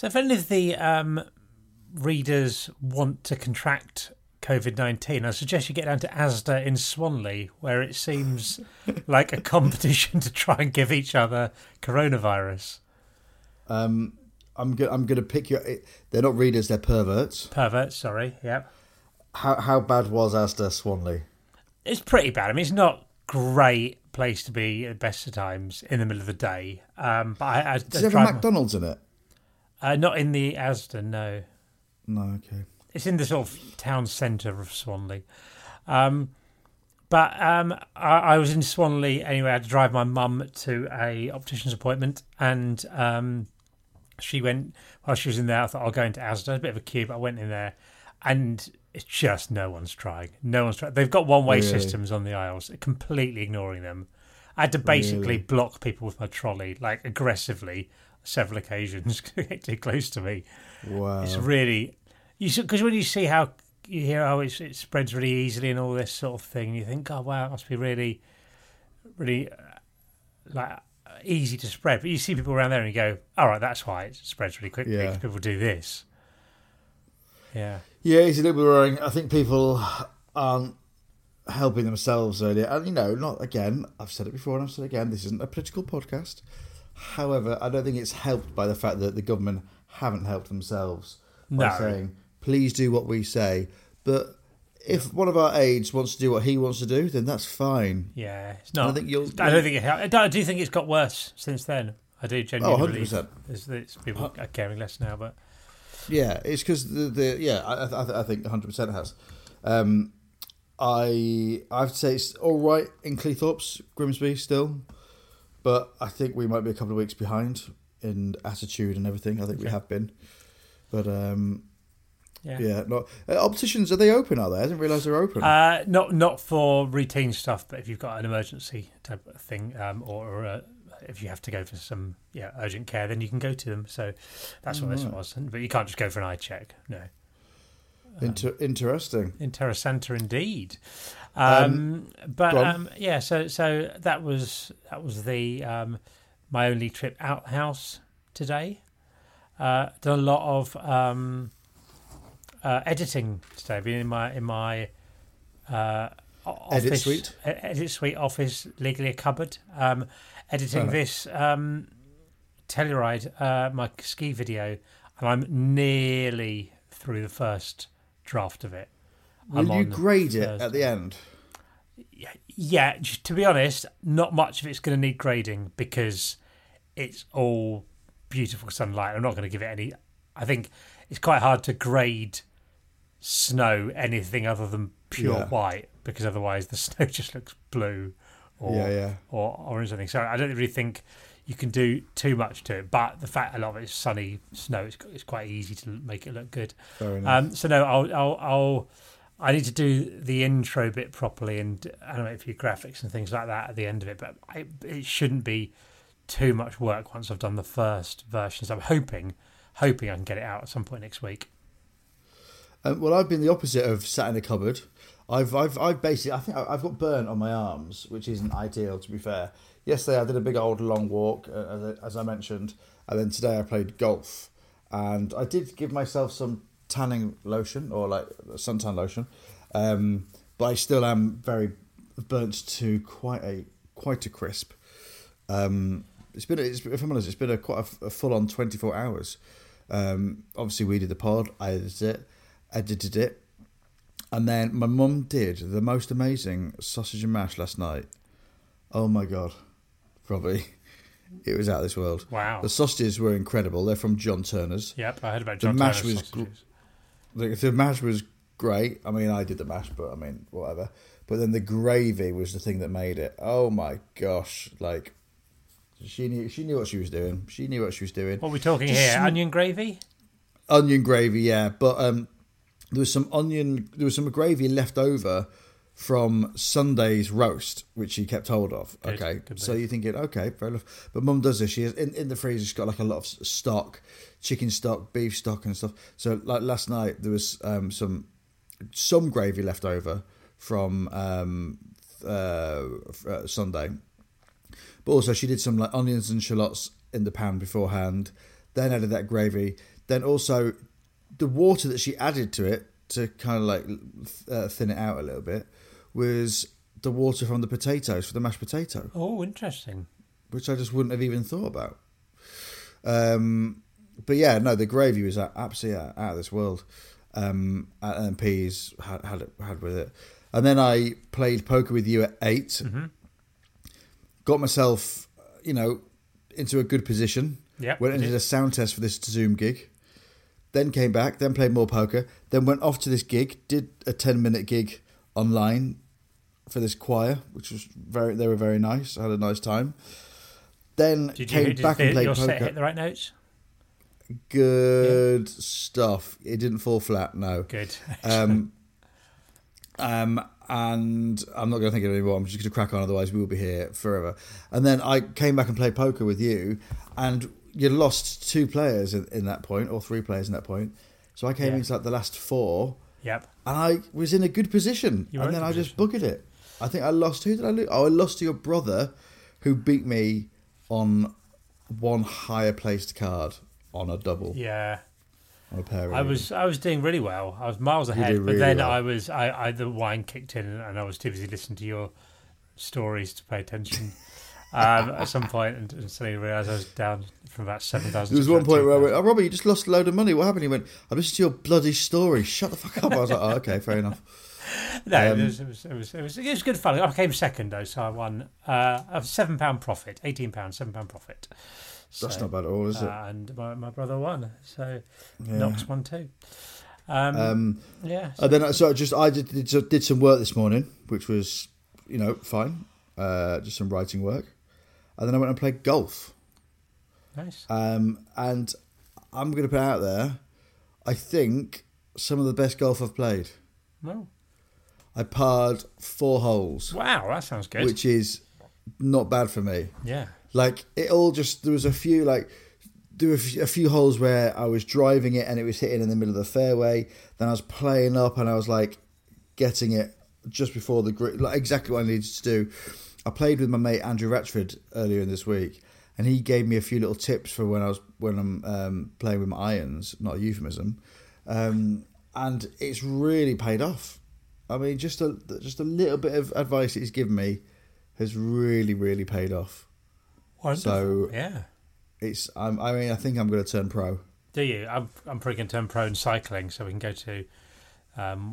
So if any of the readers want to contract COVID-19, I suggest you get down to Asda in Swanley, where it seems like a competition to try and give each other coronavirus. I'm going to pick your... They're not readers, they're perverts. Perverts, sorry, yeah. How bad was Asda Swanley? It's pretty bad. I mean, it's not great place to be at best of times in the middle of the day. But I does it have a McDonald's in it? Not in the Asda, no. No, okay. It's in the sort of town centre of Swanley. I was in Swanley anyway. I had to drive my mum to a optician's appointment, and she went, while she was in there, I thought, I'll go into Asda. It was a bit of a queue, but I went in there, and it's just no one's trying. They've got one-way systems on the aisles, completely ignoring them. I had to basically block people with my trolley, like aggressively, several occasions, to get too close to me. Wow. It's really... Because when you see how, you hear how it spreads really easily and all this sort of thing, you think, oh, wow, it must be really, really easy to spread. But you see people around there and you go, all right, that's why it spreads really quickly, because people do this. Yeah. Yeah, it's a little bit worrying. I think people aren't helping themselves earlier. And, you know, not again, I've said it before and I've said it again, this isn't a political podcast. However, I don't think it's helped by the fact that the government haven't helped themselves by saying, please do what we say. But if one of our aides wants to do what he wants to do, then that's fine. Yeah, it's not. I do think it's got worse since then. I do genuinely believe it's people are caring less now. But yeah, it's because I think 100% it has. I have to say it's all right in Cleethorpes, Grimsby still, but I think we might be a couple of weeks behind in attitude and everything. I think we have been. But opticians, are they open? Are they? I didn't realise they're open. Not for routine stuff, but if you've got an emergency type of thing, or if you have to go for some urgent care, then you can go to them. So that's what this was. But you can't just go for an eye check. No. Interesting. Interessanta indeed. So that was the my only trip out house today. Done a lot of editing today. I've been in my office, edit suite office, legally a cupboard, editing this Telluride, my ski video, and I'm nearly through the first draft of it. Will you grade it at the end? Yeah, to be honest, not much of it's going to need grading because it's all beautiful sunlight. I'm not going to give it any. I think it's quite hard to grade snow anything other than pure white, because otherwise the snow just looks blue or orange or something. So I don't really think you can do too much to it. But the fact a lot of it's sunny snow, it's quite easy to make it look good. Fair enough. I need to do the intro bit properly and animate a few graphics and things like that at the end of it. But it shouldn't be too much work once I've done the first version, so I'm hoping I can get it out at some point next week. I've been the opposite of sat in a cupboard. I've basically, I think I've got burn on my arms, which isn't ideal, to be fair. Yesterday I did a big old long walk, as I mentioned, and then today I played golf, and I did give myself some tanning lotion or suntan lotion, but I still am very burnt to quite a crisp. If I'm honest, it's been a full-on 24 hours. Obviously, we did the pod. I edited it. And then my mum did the most amazing sausage and mash last night. Oh, my God. Probably. It was out of this world. Wow. The sausages were incredible. They're from John Turner's. Yep, I heard about John Turner's sausages. The mash was great. I mean, I did the mash, but I mean, whatever. But then the gravy was the thing that made it. Oh, my gosh. Like... She knew what she was doing. What are we talking here? Onion gravy? Onion gravy, yeah. But there was some gravy left over from Sunday's roast, which she kept hold of. Good, okay. Good, so you're thinking, okay, fair enough. But Mum does this. She has in the freezer, she's got a lot of stock, chicken stock, beef stock and stuff. So last night there was some gravy left over from Sunday. But also she did some onions and shallots in the pan beforehand. then added that gravy. Then also the water that she added to it to kind of like thin it out a little bit was the water from the potatoes, for the mashed potato. Oh, interesting. Which I just wouldn't have even thought about. But yeah, no, the gravy was absolutely out of this world. And peas had with it. And then I played poker with you at 8. Mm-hmm. Got myself, into a good position. Yep, went and did a sound test for this Zoom gig. Then came back, then played more poker, then went off to this gig, did a 10-minute gig online for this choir, which was they were very nice. I had a nice time. Then came back and played poker. Did your set hit the right notes? Good stuff. It didn't fall flat, no. Good. And I'm not going to think of it anymore. I'm just going to crack on, otherwise we will be here forever. And then I came back and played poker with you, and you lost 2 players in that point, or 3 players in that point. So I came into like the last 4. Yep. And I was in a good position, and then I just buggered it. I think I lost. Who did I lose? Oh, I lost to your brother, who beat me on one higher placed card on a double. Yeah. I was doing really well. I was miles ahead, really, but then well. The wine kicked in, and I was too busy listening to your stories to pay attention at some point, and suddenly realised I was down from about 7,000. There was one point where I went, "Oh, Robbie, you just lost a load of money. What happened?" He went, "I listened to your bloody story. Shut the fuck up." I was like, "Oh, okay, fair enough." No, it was good fun. I came second though, so I won a £7 profit, £18, £7 profit. So, that's not bad at all, is it? And my brother won, so Knox won too. Yeah. So. And then I did some work this morning, which was fine, just some writing work, and then I went and played golf. Nice. And I'm going to put it out there, I think some of the best golf I've played. Well, I parred 4 holes. Wow, that sounds good. Which is not bad for me. Yeah. Like, it all just, there were a few holes where I was driving it and it was hitting in the middle of the fairway. Then I was playing up and I was like getting it just before the green, like exactly what I needed to do. I played with my mate Andrew Ratchford earlier in this week, and he gave me a few little tips for when I'm playing with my irons, not a euphemism. And it's really paid off. I mean, just a little bit of advice he's given me has really, really paid off. Wonderful. So yeah, it's. I think I'm going to turn pro. Do you? I'm probably going to turn pro in cycling, so we can go to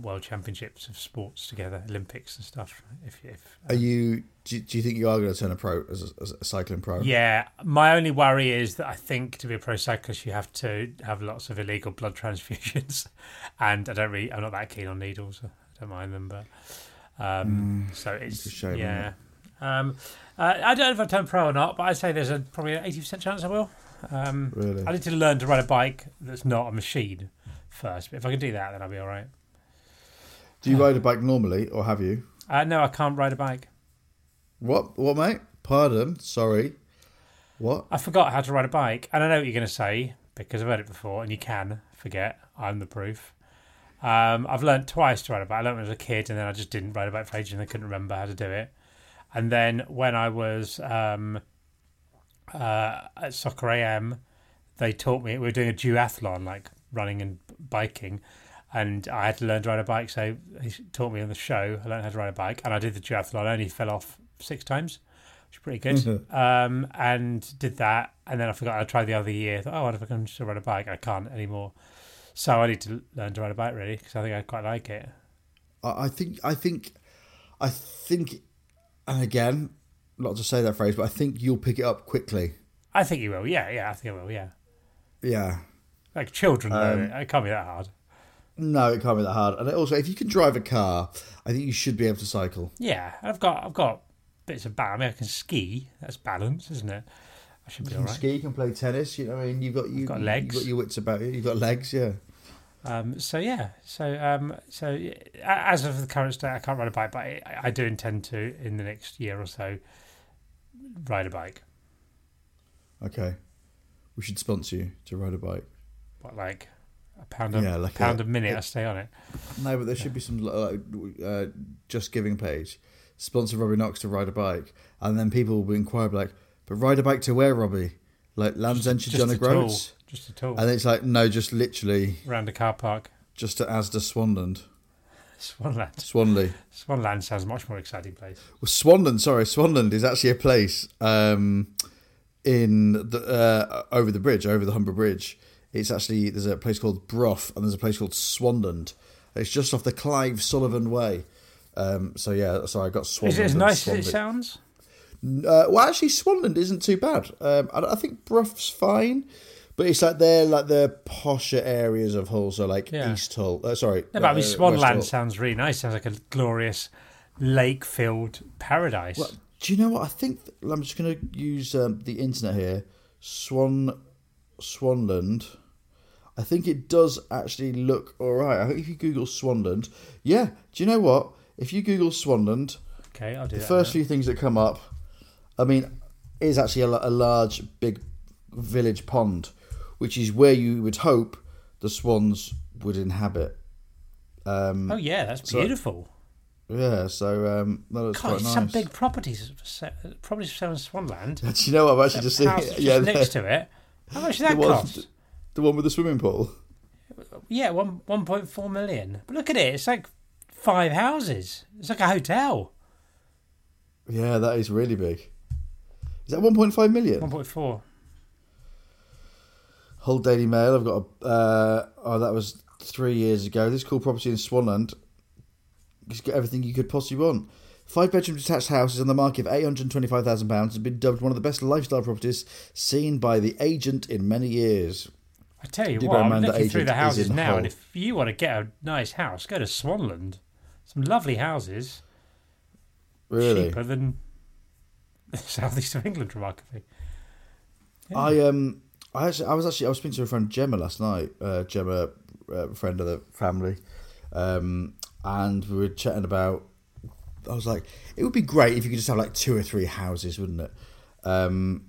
world championships of sports together, Olympics and stuff. If are you? Do you think you are going to turn pro as a cycling pro? Yeah. My only worry is that I think to be a pro cyclist, you have to have lots of illegal blood transfusions, and I'm not that keen on needles. I don't mind them, but so it's a shame, yeah. I don't know if I turn pro or not, but I'd say there's probably an 80% chance I will. Really? I need to learn to ride a bike that's not a machine first. But if I can do that, then I'll be all right. Do you ride a bike normally, or have you? No, I can't ride a bike. What? What, mate? Pardon? Sorry. What? I forgot how to ride a bike. And I know what you're going to say, because I've heard it before, and you can forget. I'm the proof. I've learned twice to ride a bike. I learned when I was a kid, and then I just didn't ride a bike for ages, and I couldn't remember how to do it. And then when I was at Soccer AM, they taught me, we were doing a duathlon, like running and biking, and I had to learn to ride a bike. So he taught me on the show, I learned how to ride a bike, and I did the duathlon. I only fell off 6 times, which is pretty good, and did that. And then I forgot, I tried the other year. I thought, oh, what if I can just ride a bike? I can't anymore. So I need to learn to ride a bike, really, because I think I quite like it. I think. And again, not to say that phrase, but I think you'll pick it up quickly. I think you will, yeah, I think I will, yeah. Yeah. Like children, though, it can't be that hard. No, it can't be that hard. And also, if you can drive a car, I think you should be able to cycle. Yeah, I've got bits of balance. I mean, I can ski. That's balance, isn't it? I should be all right. You can ski, you can play tennis, I mean, you've got legs. You've got your wits about you, you've got legs, yeah. So as of the current state, I can't ride a bike, but I do intend to in the next year or so ride a bike. Okay, we should sponsor you to ride a bike. What, like £1 a minute? I stay on it. No, but there should be some Just Giving page, sponsor Robbie Knox to ride a bike, and then people will inquire like, but ride a bike to where, Robbie? Like Land's End to John O'Groats? Just a toll. And it's like, no, just literally... round a car park. Just to Asda Swanland. Swanley. Swanland sounds a much more exciting place. Well, Swanland is actually a place in the over the bridge, over the Humber Bridge. It's actually, there's a place called Brough and there's a place called Swanland. It's just off the Clive Sullivan Way. So I got Swanland. Is it as nice as it sounds? Well, actually, Swanland isn't too bad. I think Brough's fine, but it's like they're like the posher areas of Hull, so like East Hull. I mean, Swanland sounds really nice. Sounds like a glorious lake-filled paradise. Well, do you know what I think? I'm just going to use the internet here. Swanland. I think it does actually look all right. I think if you Google Swanland, yeah. Do you know what? If you Google Swanland, okay, I'll do the first few things that come up. I mean, is actually a large, big village pond, which is where you would hope the swans would inhabit. That's beautiful. Yeah, so that looks quite nice. Some big properties for sale in Swanland. Do you know what? I've actually just seen it. Yeah, next to it. How much did that cost? The one with the swimming pool? Yeah, 1.4 million. But look at it. It's like 5 houses. It's like a hotel. Yeah, that is really big. Is that 1.5 million? 1.4. Hull Daily Mail. I've got a... that was 3 years ago. This cool property in Swanland. It's got everything you could possibly want. 5-bedroom detached house is on the market for £825,000 and has been dubbed one of the best lifestyle properties seen by the agent in many years. I tell you what, I'm looking through the houses now, Hull. And if you want to get a nice house, go to Swanland. Some lovely houses. Really? Cheaper than the southeast of England, remarkably. Yeah. I was speaking to a friend, Gemma, last night. Gemma, friend of the family, and we were chatting about. I was like, it would be great if you could just have like 2 or 3 houses, wouldn't it? I mean,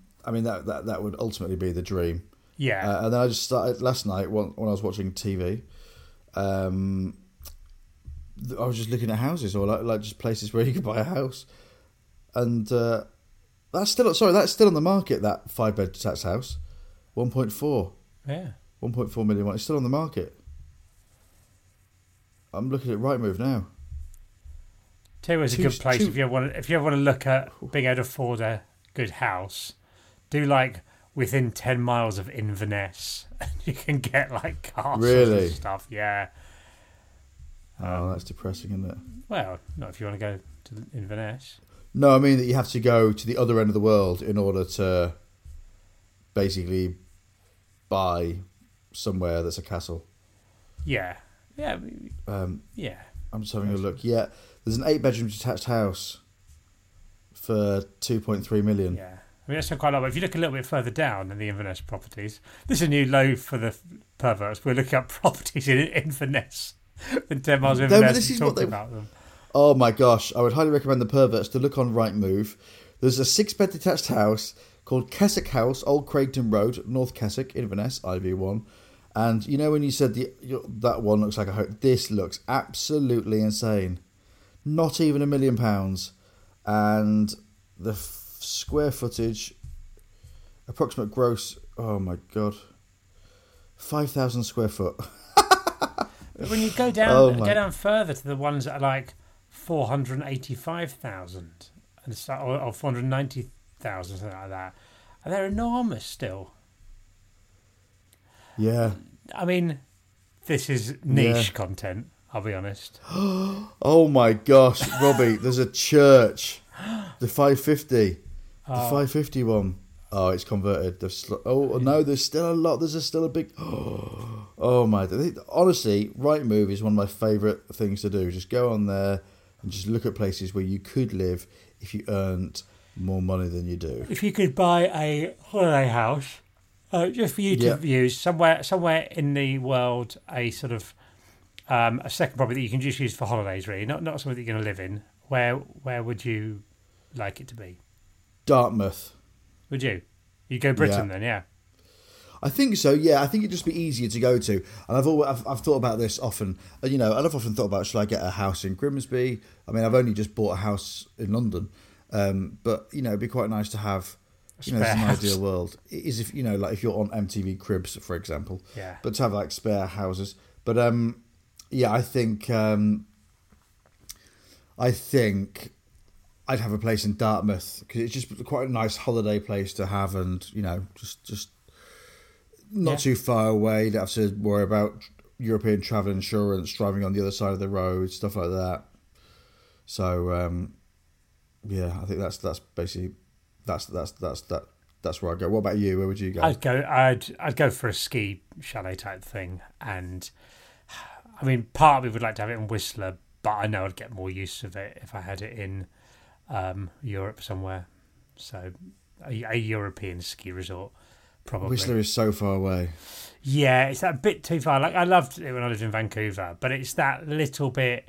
that would ultimately be the dream. Yeah. And then I just started last night when I was watching TV. I was just looking at houses or like just places where you could buy a house, and that's still on the market. That 5-bed detached house, 1.4. Yeah. 1.4 million. It's still on the market. I'm looking at Rightmove now. Telluride is a good place if you ever want to look at being able to afford a good house. Do like within 10 miles of Inverness, and you can get like castles and stuff. Yeah. Oh, that's depressing, isn't it? Well, not if you want to go to Inverness. No, I mean that you have to go to the other end of the world in order to basically buy somewhere that's a castle. Yeah. Yeah. Yeah. I'm just having a look. Yeah. There's an 8-bedroom detached house for 2.3 million. Yeah. I mean, that's not quite a lot. But if you look a little bit further down in the Inverness properties, this is a new low for the perverts. We're looking up properties in Inverness. And 10 miles over there and talking about them. Oh my gosh, I would highly recommend the perverts to look on Rightmove. There's a 6-bed detached house called Keswick House, Old Craigton Road, North Keswick, Inverness, IV1. And you know when you said that one looks like a hope, this looks absolutely insane. Not even £1 million. And the square footage, approximate gross, oh my God, 5,000 square foot. When you go down, further to the ones that are like 485,000 or 490,000, something like that, and they're enormous still. Yeah, I mean, this is niche content. I'll be honest. Oh my gosh, Robbie! There's a church, the 550, the 550 one. Oh, it's converted. There's still a lot. There's still a big. Oh my! Honestly, Rightmove is one of my favourite things to do. Just go on there and just look at places where you could live if you earned more money than you do. If you could buy a holiday house, just for you to use somewhere in the world, a sort of a second property that you can just use for holidays, really, not something that you're going to live in. Where would you like it to be? Dartmouth. Would you? You go Britain then, yeah. I think so, yeah. I think it'd just be easier to go to. And I've thought about this often. You know, I've often thought about, should I get a house in Grimsby? I mean, I've only just bought a house in London. But, you know, it'd be quite nice to have you know, there's an ideal world. It is if, you know, like if you're on MTV Cribs, for example. Yeah. But to have like spare houses. But yeah, I think I'd have a place in Dartmouth because it's just quite a nice holiday place to have, and you know, just not too far away. You don't have to worry about European travel insurance, driving on the other side of the road, stuff like that. So yeah, I think that's basically where I go. What about you? Where would you go? I'd go for a ski chalet type thing, and I mean, part of me would like to have it in Whistler, but I know I'd get more use of it if I had it in Europe somewhere. So a European ski resort, probably. Whistler is so far away. Yeah, it's that bit too far. Like I loved it when I lived in Vancouver, but it's that little bit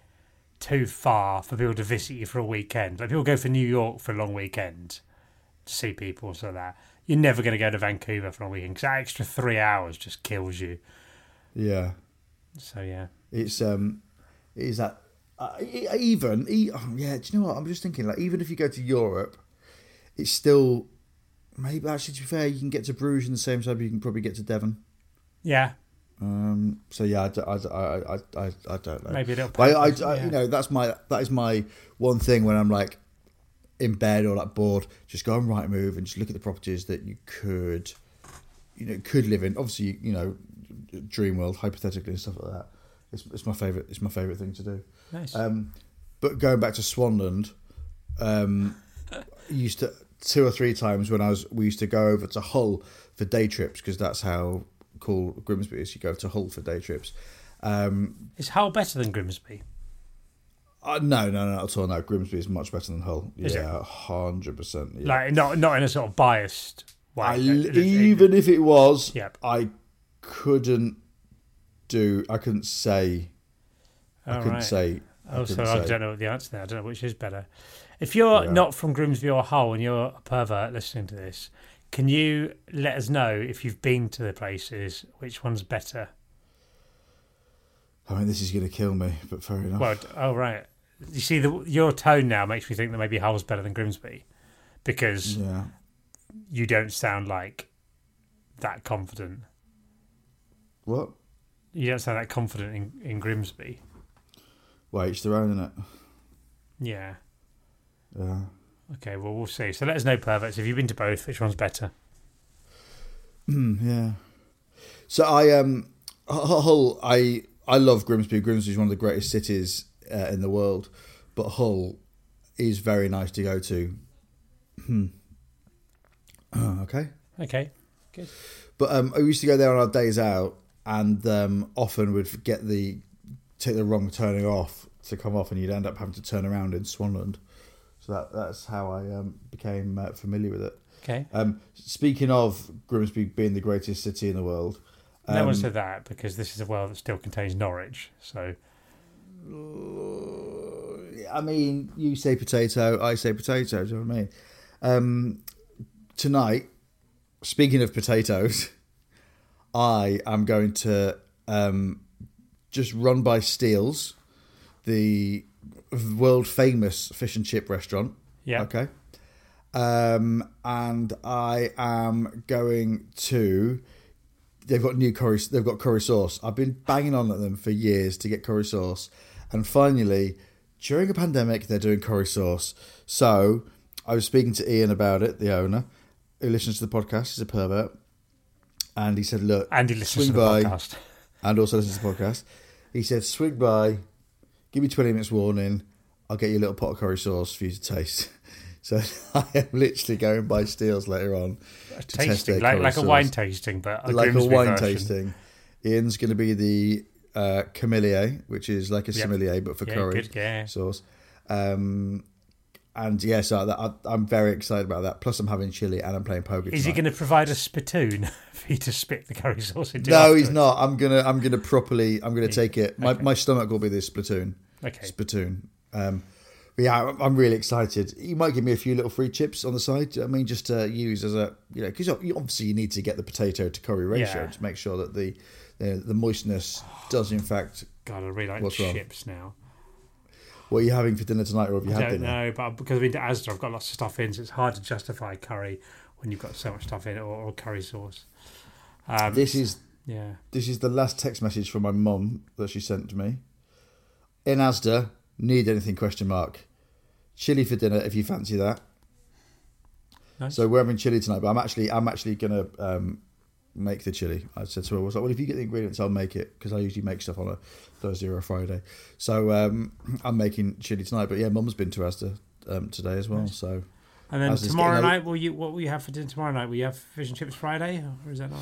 too far for people to visit you for a weekend. Like people go for New York for a long weekend to see people, so that you're never going to go to Vancouver for a weekend because that extra 3 hours just kills you. Yeah. So yeah, it's that. Do you know what? I'm just thinking, like, even if you go to Europe, it's still, maybe, actually, to be fair, you can get to Bruges in the same time, but you can probably get to Devon. Yeah. So, yeah, I don't know. Maybe a little bit. You know, that is my one thing when I'm, like, in bed or, like, bored, just go on Rightmove and just look at the properties that you could live in. Obviously, you know, dream world, hypothetically, and stuff like that. It's my favourite thing to do. Nice. But going back to Swanland, used to 2 or 3 times when we used to go over to Hull for day trips because that's how cool Grimsby is. You go to Hull for day trips. Is Hull better than Grimsby? No, not at all. No, Grimsby is much better than Hull. Is yeah, 100%. Yeah. Like not in a sort of biased way. Even if it was, yep. I couldn't say. I couldn't say. Also, I don't know what the answer there. I don't know which is better. If you're not from Grimsby or Hull and you're a pervert listening to this, can you let us know if you've been to the places? Which one's better? I mean, this is going to kill me, but fair enough. Well, right. You see, your tone now makes me think that maybe Hull's better than Grimsby because you don't sound like that confident. What? You don't sound that confident in Grimsby. Well, each their own, innit? Yeah. Yeah. Okay, well, we'll see. So let us know, perverts, if you've been to both, which one's better? Yeah. So Hull, I love Grimsby. Grimsby is one of the greatest cities in the world, but Hull is very nice to go to. Okay. Okay, good. But I used to go there on our days out, and often we'd take the wrong turning off to come off, and you'd end up having to turn around in Swanland. So that's how I became familiar with it. Okay. Speaking of Grimsby being the greatest city in the world, no one said that because this is a world that still contains Norwich. So, I mean, you say potato, I say potato. Do you know what I mean? Tonight, speaking of potatoes, I am going to just run by Steele's, the world famous fish and chip restaurant. Yeah. Okay. And I am going to. They've got curry sauce. I've been banging on at them for years to get curry sauce, and finally, during a pandemic, they're doing curry sauce. So I was speaking to Ian about it, the owner, who listens to the podcast. He's a pervert, and he said, "Look, and he listens to the podcast." And also listens to the podcast. He said, swing by, give me 20 minutes warning, I'll get you a little pot of curry sauce for you to taste. So I am literally going by Steele's later on. A wine tasting, but a wine tasting. Ian's going to be the camillier, which is like a sommelier, but for curry sauce. And yes, I'm very excited about that. Plus, I'm having chili and I'm playing poker. Is he going to provide a spittoon for you to spit the curry sauce into? No, afterwards? He's not. I'm going to take it. My stomach will be this spittoon. Okay. Spittoon. But yeah, I'm really excited. You might give me a few little free chips on the side. I mean, just to use as a, you know, because obviously you need to get the potato to curry ratio to make sure that the moistness does in fact. God, I really like chips now. What are you having for dinner tonight, or have you had dinner? I don't know, but because I've been to Asda, I've got lots of stuff in, so it's hard to justify curry when you've got so much stuff in it, or curry sauce. This is the last text message from my mum that she sent to me. In Asda, need anything ? Chili for dinner if you fancy that. Nice. So we're having chili tonight, but I'm actually gonna make the chili. I said to her, I was like, well, if you get the ingredients, I'll make it, because I usually make stuff on a Thursday or a Friday. So I'm making chili tonight. But yeah, Mum's been to Asda today as well. Nice. So. And then Asda's tomorrow night, what will you have for dinner tomorrow night? Will you have fish and chips Friday, or is that not?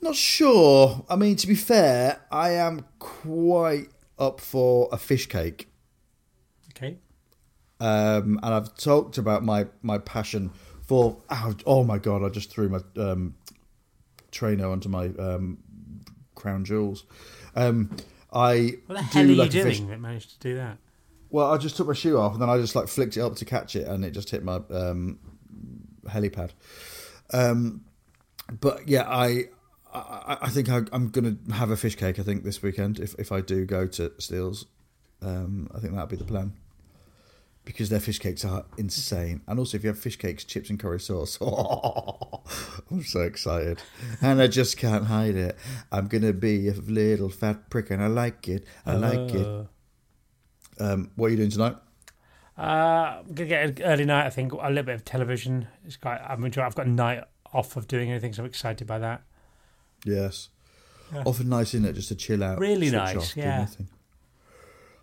Not sure. I mean, to be fair, I am quite up for a fish cake. Okay. And I've talked about my passion for... Oh, my God, I just threw my trainer onto my crown jewels. What the hell are you doing that managed to do that? Well, I just took my shoe off and then I just flicked it up to catch it, and it just hit my helipad. But yeah, I think I'm going to have a fish cake, I think, this weekend, if I do go to Steele's. I think that'll be the plan, because their fish cakes are insane. And also, if you have fish cakes, chips and curry sauce, I'm so excited. And I just can't hide it. I'm going to be a little fat prick, and I like it. I like it. What are you doing tonight? I'm going to get an early night, I think. A little bit of television. I've got a night off of doing anything, so I'm excited by that. Yes. Yeah. Often nice, isn't it? Just to chill out. Really nice, off, yeah.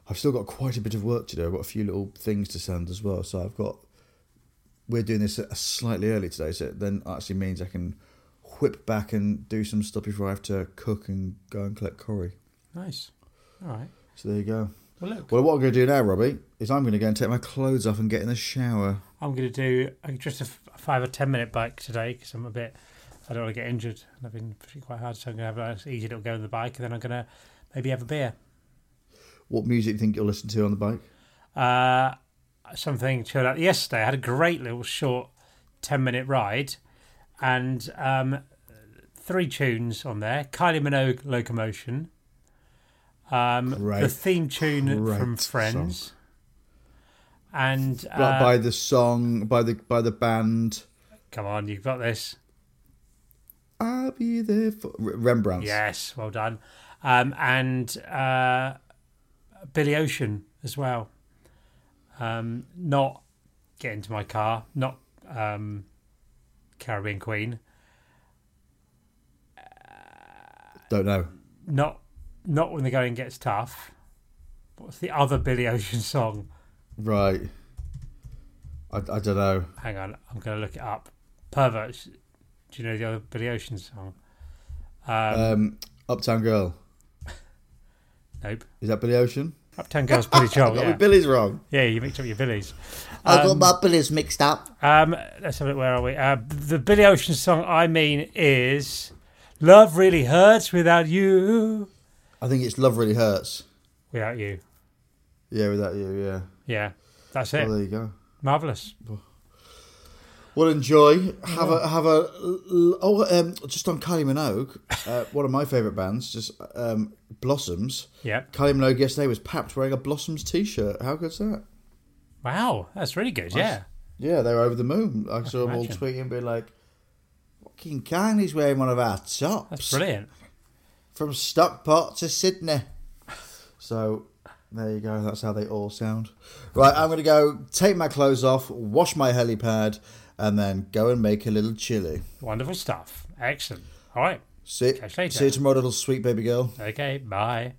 I've still got quite a bit of work to do. I've got a few little things to send as well. So we're doing this slightly early today, so it then actually means I can whip back and do some stuff before I have to cook and go and collect curry. Nice. All right. So there you go. Well, what I'm going to do now, Robbie, is I'm going to go and take my clothes off and get in the shower. I'm going to do just a 5 or 10 minute bike today, because I don't want to get injured. And I've been pushing quite hard, so I'm going to have a nice easy little go on the bike, and then I'm going to maybe have a beer. What music do you think you'll listen to on the bike? Something chilled out. Yesterday, I had a great little short 10-minute ride, and 3 tunes on there. Kylie Minogue, Locomotion. The theme tune from Friends, song. And by the song by the band. Come on, you've got this. I'll be there for Rembrandt. Yes, well done. And Billy Ocean as well. Not Get Into My Car, not Caribbean Queen. Don't know. Not When the Going Gets Tough. What's the other Billy Ocean song? Right. I don't know. Hang on, I'm going to look it up. Perverts. Do you know the other Billy Ocean song? Uptown Girl. Nope. Is that Billy Ocean? Uptown Girl's Billy Joel. I got my Billies wrong. Yeah, you mixed up your Billies. I got my Billies mixed up. Let's have a look. Where are we? The Billy Ocean song I mean is Love Really Hurts Without You. I think it's Love Really Hurts. Without You. Yeah, Without You, yeah. Yeah, that's it. Well, there you go. Marvellous. Well, enjoy. Just on Kylie Minogue, one of my favourite bands, just Blossoms. Yeah. Kylie Minogue yesterday was papped wearing a Blossoms t-shirt. How good's that? Wow, that's really good, yeah. Yeah, they were over the moon. I saw them all tweeting and being like, fucking Kylie's wearing one of our tops. That's brilliant. From Stockport to Sydney. So there you go. That's how they all sound. Right, I'm going to go take my clothes off, wash my helipad, and then go and make a little chilli. Wonderful stuff. Excellent. All right. See you tomorrow, little sweet baby girl. Okay, bye.